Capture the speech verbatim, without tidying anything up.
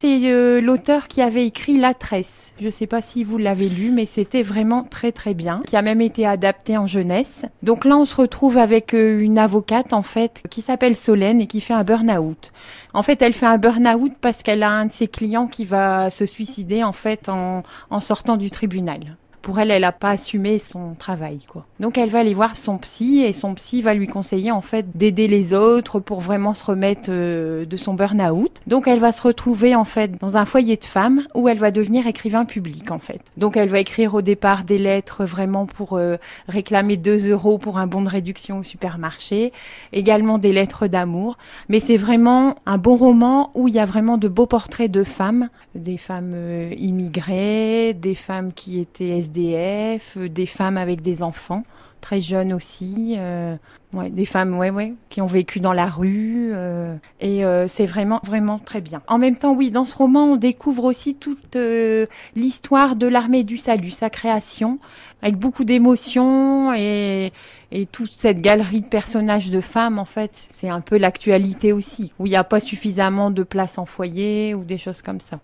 C'est euh, l'auteur qui avait écrit La Tresse. Je ne sais pas si vous l'avez lu, mais c'était vraiment très très bien, qui a même été adapté en jeunesse. Donc là, on se retrouve avec euh, une avocate, en fait, qui s'appelle Solène et qui fait un burn-out. En fait, elle fait un burn-out parce qu'elle a un de ses clients qui va se suicider, en fait, en, en sortant du tribunal. Pour elle, elle n'a pas assumé son travail, quoi. Donc elle va aller voir son psy et son psy va lui conseiller en fait d'aider les autres pour vraiment se remettre euh, de son burn-out. Donc elle va se retrouver en fait dans un foyer de femmes où elle va devenir écrivain public en fait. Donc elle va écrire au départ des lettres vraiment pour euh, réclamer deux euros pour un bon de réduction au supermarché, également des lettres d'amour. Mais c'est vraiment un bon roman où il y a vraiment de beaux portraits de femmes, des femmes euh, immigrées, des femmes qui étaient S D F, des femmes avec des enfants, très jeunes aussi, euh, ouais, des femmes ouais, ouais, qui ont vécu dans la rue, euh, et euh, c'est vraiment, vraiment très bien. En même temps, oui, dans ce roman, on découvre aussi toute euh, l'histoire de l'armée du salut, sa création, avec beaucoup d'émotions et, et toute cette galerie de personnages de femmes, en fait, c'est un peu l'actualité aussi, où il n'y a pas suffisamment de places en foyer ou des choses comme ça.